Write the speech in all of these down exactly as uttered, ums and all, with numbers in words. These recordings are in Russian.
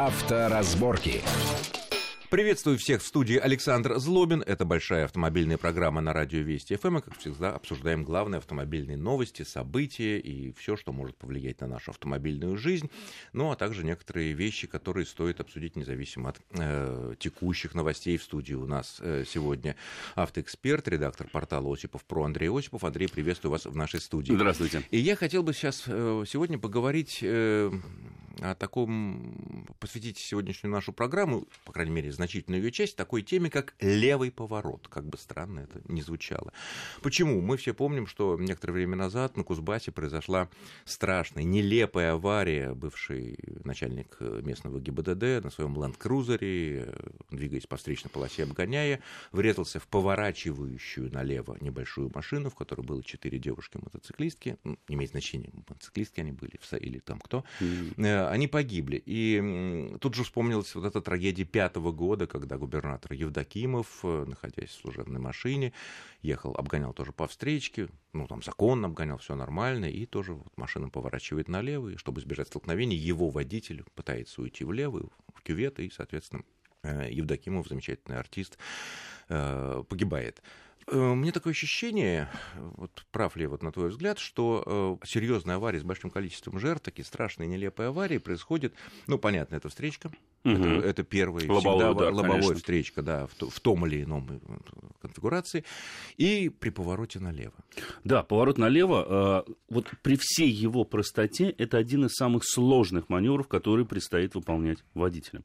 Авторазборки. Приветствую всех в студии, Александр Злобин. Это большая автомобильная программа на Радио Вести ФМ. Мы, как всегда, обсуждаем главные автомобильные новости, события и все, что может повлиять на нашу автомобильную жизнь. Ну, а также некоторые вещи, которые стоит обсудить независимо от э, текущих новостей. В студии у нас э, сегодня автоэксперт, редактор портала Осипов про Андрей Осипов. Андрей, приветствую вас в нашей студии. Здравствуйте. И я хотел бы сейчас э, сегодня поговорить э, о таком... Посвятить сегодняшнюю нашу программу, по крайней мере, значительную ее часть, такой теме, как левый поворот. Как бы странно это ни звучало. Почему? Мы все помним, что некоторое время назад на Кузбассе произошла страшная, нелепая авария. Бывший начальник местного ГИБДД на своем Ленд Крузере, двигаясь по встречной полосе, обгоняя, врезался в поворачивающую налево небольшую машину, в которой было четыре девушки-мотоциклистки. Не имеет значения, мотоциклистки они были или там кто. Mm-hmm. Они погибли. И тут же вспомнилась вот эта трагедия пятого года, когда губернатор Евдокимов, находясь в служебной машине, ехал, обгонял тоже по встречке, ну, там, законно обгонял, все нормально, и тоже вот машина поворачивает налево, и чтобы избежать столкновения, его водитель пытается уйти влево, в кювет, и, соответственно, Евдокимов, замечательный артист, погибает. Мне такое ощущение, вот прав ли я вот на твой взгляд, что э, серьезные аварии с большим количеством жертв, такие страшные, нелепые аварии происходят, ну, понятно, это встречка, угу. это, это первая лобовой, всегда, да, лобовая встречка, да, в, в том или ином конфигурации, и при повороте налево. Да, поворот налево, э, вот при всей его простоте, это один из самых сложных маневров, которые предстоит выполнять водителям.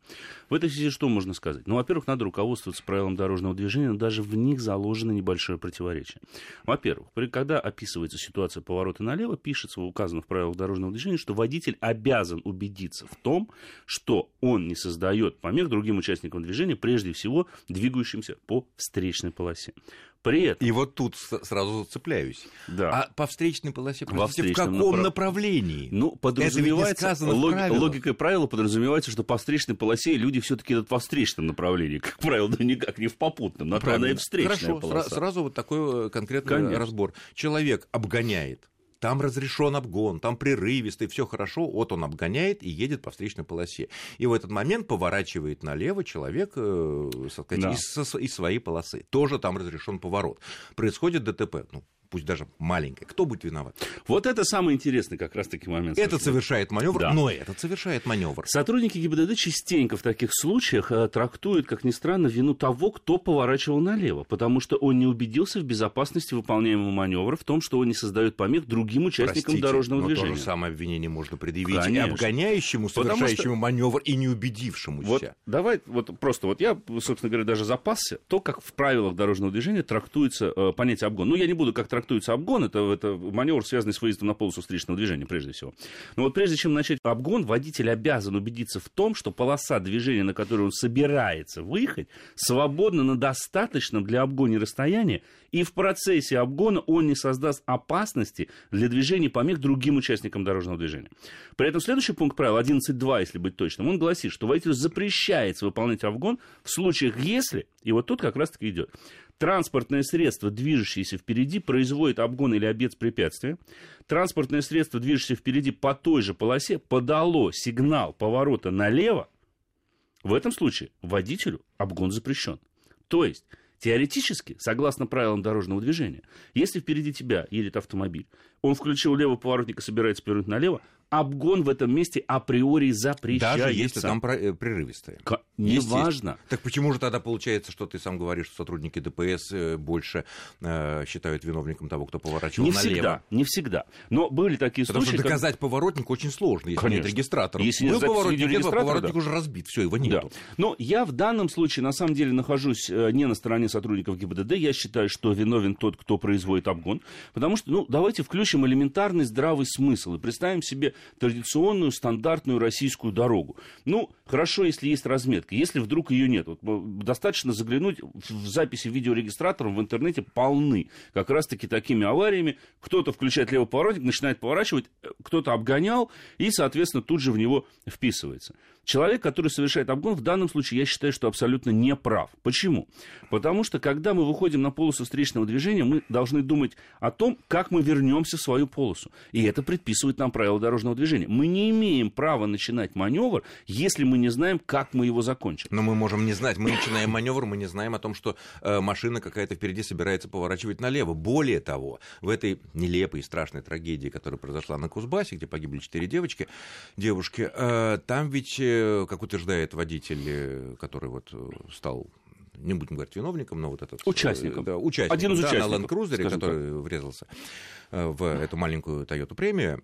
В этой связи что можно сказать? Ну, во-первых, надо руководствоваться правилам дорожного движения, но даже в них заложено небольшое большое противоречие. Во-первых, когда описывается ситуация поворота налево, пишется, указано в правилах дорожного движения, что водитель обязан убедиться в том, что он не создает помех другим участникам движения, прежде всего двигающимся по встречной полосе. При этом... И вот тут сразу зацепляюсь. Да. А по встречной полосе, простите, в каком направ... направлении? Ну, подразумевается, лог... логикой правила подразумевается, что по встречной полосе люди все-таки идут во встречном направлении, как правило, ну, никак не в попутном, но правильно и встречная Хорошо, полоса. Сра- сразу вот такой конкретный Конечно. разбор. Человек обгоняет. Там разрешен обгон, там прерывистый, все хорошо, вот он обгоняет и едет по встречной полосе. И в этот момент поворачивает налево человек э, сказать, да. из, из своей полосы. Тоже там разрешен поворот. Происходит ДТП, ну, пусть даже маленькое. Кто будет виноват? Вот это самый интересный как раз-таки момент. Этот совершает маневр, да. но этот совершает маневр. Сотрудники ГИБДД частенько в таких случаях трактуют, как ни странно, вину того, кто поворачивал налево, потому что он не убедился в безопасности выполняемого маневра, в том, что он не создает помех другим участникам Простите, дорожного но движения. То же самое обвинение можно предъявить Конечно. и обгоняющему, совершающему что... маневр и не убедившемуся. Вот, давай, вот просто вот я, собственно говоря, даже запасся то, как в правилах дорожного движения трактуется э, понятие обгон. Ну, я не буду, как трактуется обгон, это, это маневр, связанный с выездом на полосу встречного движения, прежде всего. Но вот прежде чем начать обгон, водитель обязан убедиться в том, что полоса движения, на которую он собирается выехать, свободна на достаточном для обгона расстоянии, и в процессе обгона он не создаст опасности для для движения помех другим участникам дорожного движения. При этом следующий пункт правил, одиннадцать два, если быть точным, он гласит, что водителю запрещается выполнять обгон в случаях, если, и вот тут как раз-таки идет, транспортное средство, движущееся впереди, производит обгон или объезд препятствия, транспортное средство, движущееся впереди по той же полосе, подало сигнал поворота налево, в этом случае водителю обгон запрещен. То есть... Теоретически, согласно правилам дорожного движения, если впереди тебя едет автомобиль, он включил левый поворотник и собирается повернуть налево, обгон в этом месте априори запрещается. Даже если там прерывистые. К... Неважно. Так почему же тогда получается, что ты сам говоришь, что сотрудники ДПС больше э, считают виновником того, кто поворачивал не налево? Не всегда, не всегда. Но были такие Потому случаи... Потому что доказать как... поворотник очень сложно, если Конечно. нет регистратора. Если нет поворотник, нет, поворотник да. уже разбит, все, его нету. Да. Но я в данном случае, на самом деле, нахожусь не на стороне сотрудников ГИБДД, я считаю, что виновен тот, кто производит обгон, потому что, ну, давайте включим элементарный здравый смысл и представим себе традиционную, стандартную российскую дорогу. Ну, хорошо, если есть разметка, если вдруг ее нет. Вот, достаточно заглянуть в записи видеорегистраторов в интернете, полны как раз-таки такими авариями. Кто-то включает левый поворотник, начинает поворачивать, кто-то обгонял и, соответственно, тут же в него вписывается. Человек, который совершает обгон, в данном случае, я считаю, что абсолютно не прав. Почему? Потому Потому что, когда мы выходим на полосу встречного движения, мы должны думать о том, как мы вернемся в свою полосу. И это предписывает нам правила дорожного дорожного движения. Мы не имеем права начинать маневр, если мы не знаем, как мы его закончим. Но мы можем не знать. Мы начинаем маневр, мы не знаем о том, что э, машина какая-то впереди собирается поворачивать налево. Более того, в этой нелепой и страшной трагедии, которая произошла на Кузбассе, где погибли четыре девочки, девушки, э, там ведь, э, как утверждает водитель, который вот стал... не будем говорить виновником, но вот этот... Участником. Да, участником. Один из да, участников. На Ленд Крузере, который так. врезался в эту маленькую Тойоту Премио,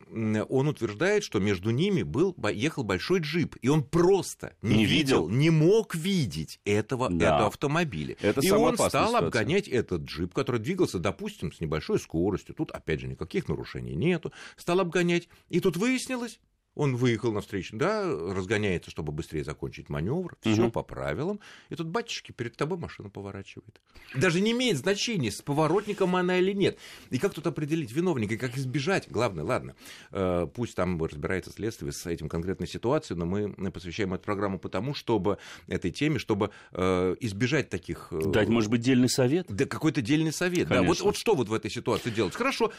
он утверждает, что между ними был, ехал большой джип, и он просто не, не видел, видел, не мог видеть этого, да. этого автомобиля. Это и он стал ситуация. обгонять этот джип, который двигался, допустим, с небольшой скоростью, тут, опять же, никаких нарушений нету, стал обгонять, и тут выяснилось... Он выехал навстречу, да, разгоняется, чтобы быстрее закончить маневр, все угу. по правилам. И тут, батюшки, перед тобой машина поворачивает. Даже не имеет значения, с поворотником она или нет. И как тут определить виновника, и как избежать? Главное, ладно, э, пусть там разбирается следствие с этим конкретной ситуацией, но мы посвящаем эту программу потому, чтобы этой теме, чтобы э, избежать таких... Э, Дать, может быть, дельный совет? Да, какой-то дельный совет. Да. Вот, вот что вот в этой ситуации делать? Хорошо,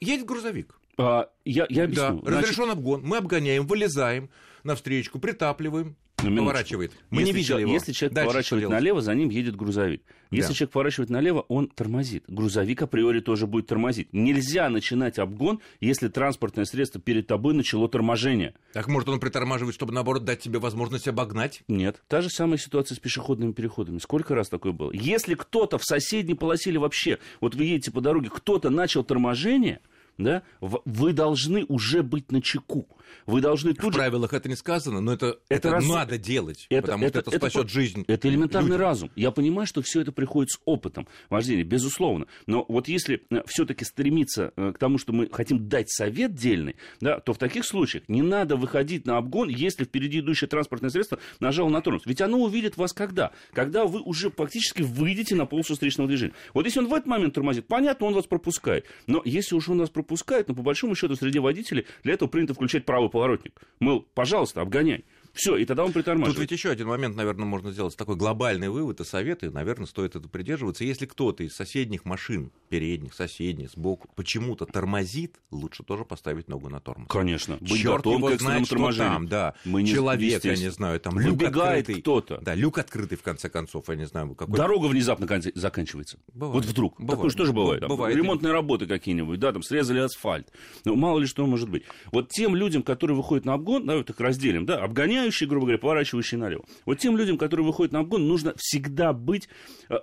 едет грузовик. А, я, я объясню. Да, разрешен Значит... обгон. Мы обгоняем, вылезаем навстречу, притапливаем, ну, поворачивает. Мы если не видели его. Если человек Дальше поворачивает налево, за ним едет грузовик. Если да. человек поворачивает налево, он тормозит. Грузовик априори тоже будет тормозить. Нельзя начинать обгон, если транспортное средство перед тобой начало торможение. Так может он притормаживает, чтобы наоборот дать тебе возможность обогнать? Нет. Та же самая ситуация с пешеходными переходами. Сколько раз такое было? Если кто-то в соседней полосе или вообще, вот вы едете по дороге, кто-то начал торможение... Да? Вы должны уже быть начеку. Вы должны тут в же... правилах это не сказано, но это, это, это раз... надо делать, это, потому это, что это, это спасет по... жизнь. Это элементарный людям. разум. Я понимаю, что все это приходит с опытом вождения, безусловно. Но вот если все-таки стремиться к тому, что мы хотим дать совет дельный, да, то в таких случаях не надо выходить на обгон, если впереди идущее транспортное средство нажало на тормоз. Ведь оно увидит вас когда? Когда вы уже практически выйдете на полосу встречного движения. Вот если он в этот момент тормозит, понятно, он вас пропускает. Но если уж он нас пропускает, пускают, но по большому счету среди водителей для этого принято включать правый поворотник. Мол, пожалуйста, обгоняй. Все, и тогда он притормаживает. Тут ведь еще один момент, наверное, можно сделать. Такой глобальный вывод и совет, и, наверное, стоит это придерживаться. Если кто-то из соседних машин, передних, соседних, сбоку, почему-то тормозит, лучше тоже поставить ногу на тормоз. Конечно. Черт его знает, что там, да. Мы не Человек, я не знаю, там люк открытый. кто-то. Да, люк открытый, в конце концов, я не знаю. Какой... Дорога внезапно заканчивается. Бывает. Вот вдруг. Бывает. Такое же тоже бывает. Там, бывает. Ремонтные работы какие-нибудь, да, там срезали асфальт. Ну, мало ли что может быть. Вот тем людям, которые выходят на обгон, давай вот их разделим, да, обгоняют, грубо говоря, поворачивающий налево. Вот тем людям, которые выходят на обгон, нужно всегда быть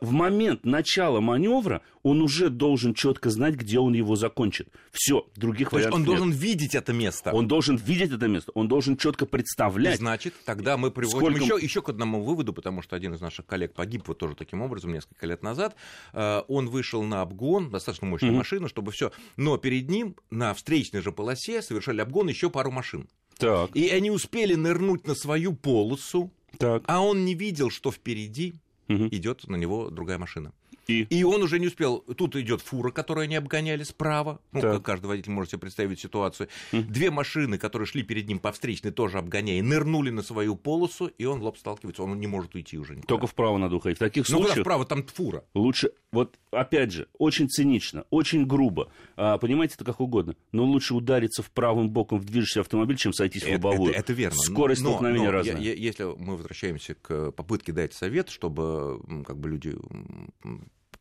в момент начала маневра, он уже должен четко знать, где он его закончит. Все, других То вариантов. То есть он нет. должен видеть это место. Он должен видеть это место, он должен четко представлять. И значит, тогда мы приводим Сколько... еще, еще к одному выводу, потому что один из наших коллег погиб вот тоже таким образом несколько лет назад. Он вышел на обгон, достаточно мощная mm-hmm. машина, чтобы все. Но перед ним на встречной же полосе совершали обгон еще пару машин. Так. И они успели нырнуть на свою полосу, так. а он не видел, что впереди угу. идет на него другая машина. И? И он уже не успел. Тут идет фура, которую они обгоняли справа. Ну, как каждый водитель может себе представить ситуацию. Mm. Две машины, которые шли перед ним по встречной, тоже обгоняя, нырнули на свою полосу, и он в лоб сталкивается. Он не может уйти уже никуда. Только вправо надо уходить. В таких ну, случаях... Ну, вправо, там фура. Лучше, вот, опять же, очень цинично, очень грубо. А, понимаете, это как угодно. Но лучше удариться в правым боком в движущийся автомобиль, чем сойтись это, в лобовую. Это, это верно. Скорость но, столкновения но, разная. Я, я, если мы возвращаемся к попытке дать совет, чтобы как бы люди...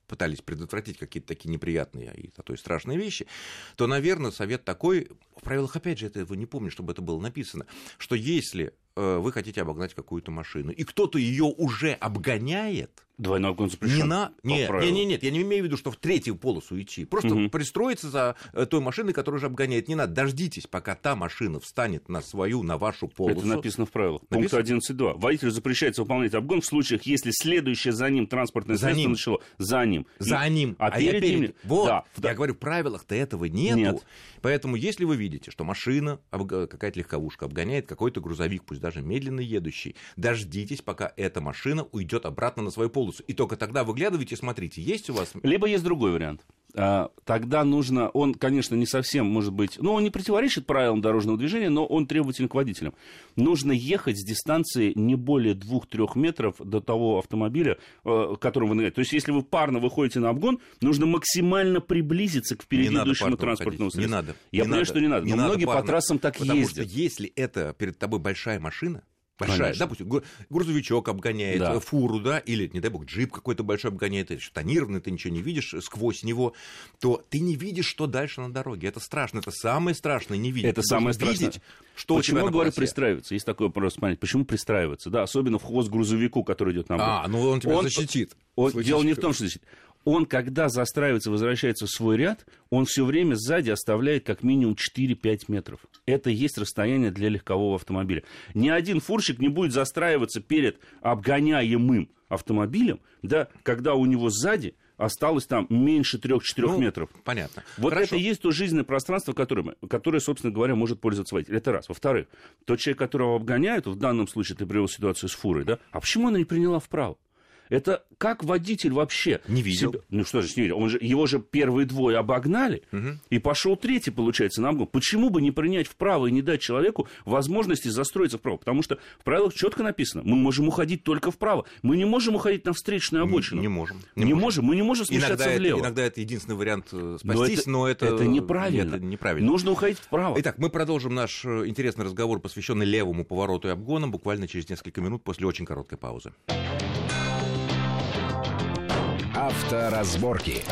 пытались предотвратить какие-то такие неприятные и то и страшные вещи, то, наверное, совет такой, в правилах, опять же, я этого не помню, чтобы это было написано, что если э, вы хотите обогнать какую-то машину, и кто-то ее уже обгоняет... Двойной обгон запрещен. Не на... Нет, нет, нет, нет, я не имею в виду, что в третью полосу идти. Просто угу. пристроиться за той машиной, которая уже обгоняет. Не надо. Дождитесь, пока та машина встанет на свою, на вашу полосу. Это написано в правилах. Написано? Пункт одиннадцать два. Водителю запрещается выполнять обгон в случаях, если следующее за ним транспортное за средство ним. начало. За ним. За И... ним. А, а перед, я перед ним... Вот, да, я да. говорю, в правилах-то этого нету. Нет. Поэтому, если вы видите, что машина, какая-то легковушка обгоняет какой-то грузовик, пусть даже медленно едущий, дождитесь, пока эта машина уйдет обратно на свою полосу. И только тогда выглядывайте и смотрите, есть у вас... Либо есть другой вариант. тогда нужно, он, конечно, не совсем, может быть, ну, он не противоречит правилам дорожного движения, но он требователен к водителям. Нужно ехать с дистанции не более двух-трех метров до того автомобиля, к которому вы нагоняете. То есть, если вы парно выходите на обгон, нужно максимально приблизиться к впереди идущему транспортному средству. Не надо. Я не понимаю, надо, что не надо. Не но надо многие парно, по трассам так потому ездят. Потому что если это перед тобой большая машина, большая, конечно. Допустим, грузовичок обгоняет, да. фуру, да, или, не дай бог, джип какой-то большой обгоняет, это тонированный, ты ничего не видишь сквозь него, то ты не видишь, что дальше на дороге. Это страшно, это самое страшное не видеть. Это ты самое страшное. Видеть, что почему я говорю пристраиваться? Есть такой вопрос, смотрите, почему пристраиваться? Да, особенно в хвост грузовику, который идет на обгон. А, ну он тебя он, защитит. Он, дело не в том, что защитит. Он, когда застраивается, возвращается в свой ряд, он все время сзади оставляет как минимум четыре-пять метров. Это и есть расстояние для легкового автомобиля. Ни один фурщик не будет застраиваться перед обгоняемым автомобилем, да, когда у него сзади осталось там меньше трех-четырех ну, метров. Понятно. Вот хорошо. Это и есть то жизненное пространство, которым, которое, собственно говоря, может пользоваться водитель. Это раз. Во-вторых, тот человек, которого обгоняют, в данном случае ты привел ситуацию с фурой, да, а почему она не приняла вправо? Это как водитель вообще... Не видел. Себя... Ну что же, не видел. Он же... Его же первые двое обогнали, угу. и пошел третий, получается, на обгон. Почему бы не принять вправо и не дать человеку возможности застроиться вправо? Потому что в правилах четко написано, мы можем уходить только вправо. Мы не можем уходить на встречную обочину. Не, не можем. Не, не можем. можем. Мы не можем смещаться иногда влево. Это, иногда это единственный вариант спастись, но это... Но это, это, неправильно. это неправильно. Нужно уходить вправо. Итак, мы продолжим наш интересный разговор, посвященный левому повороту и обгонам, буквально через несколько минут после очень короткой паузы. Авторазборки.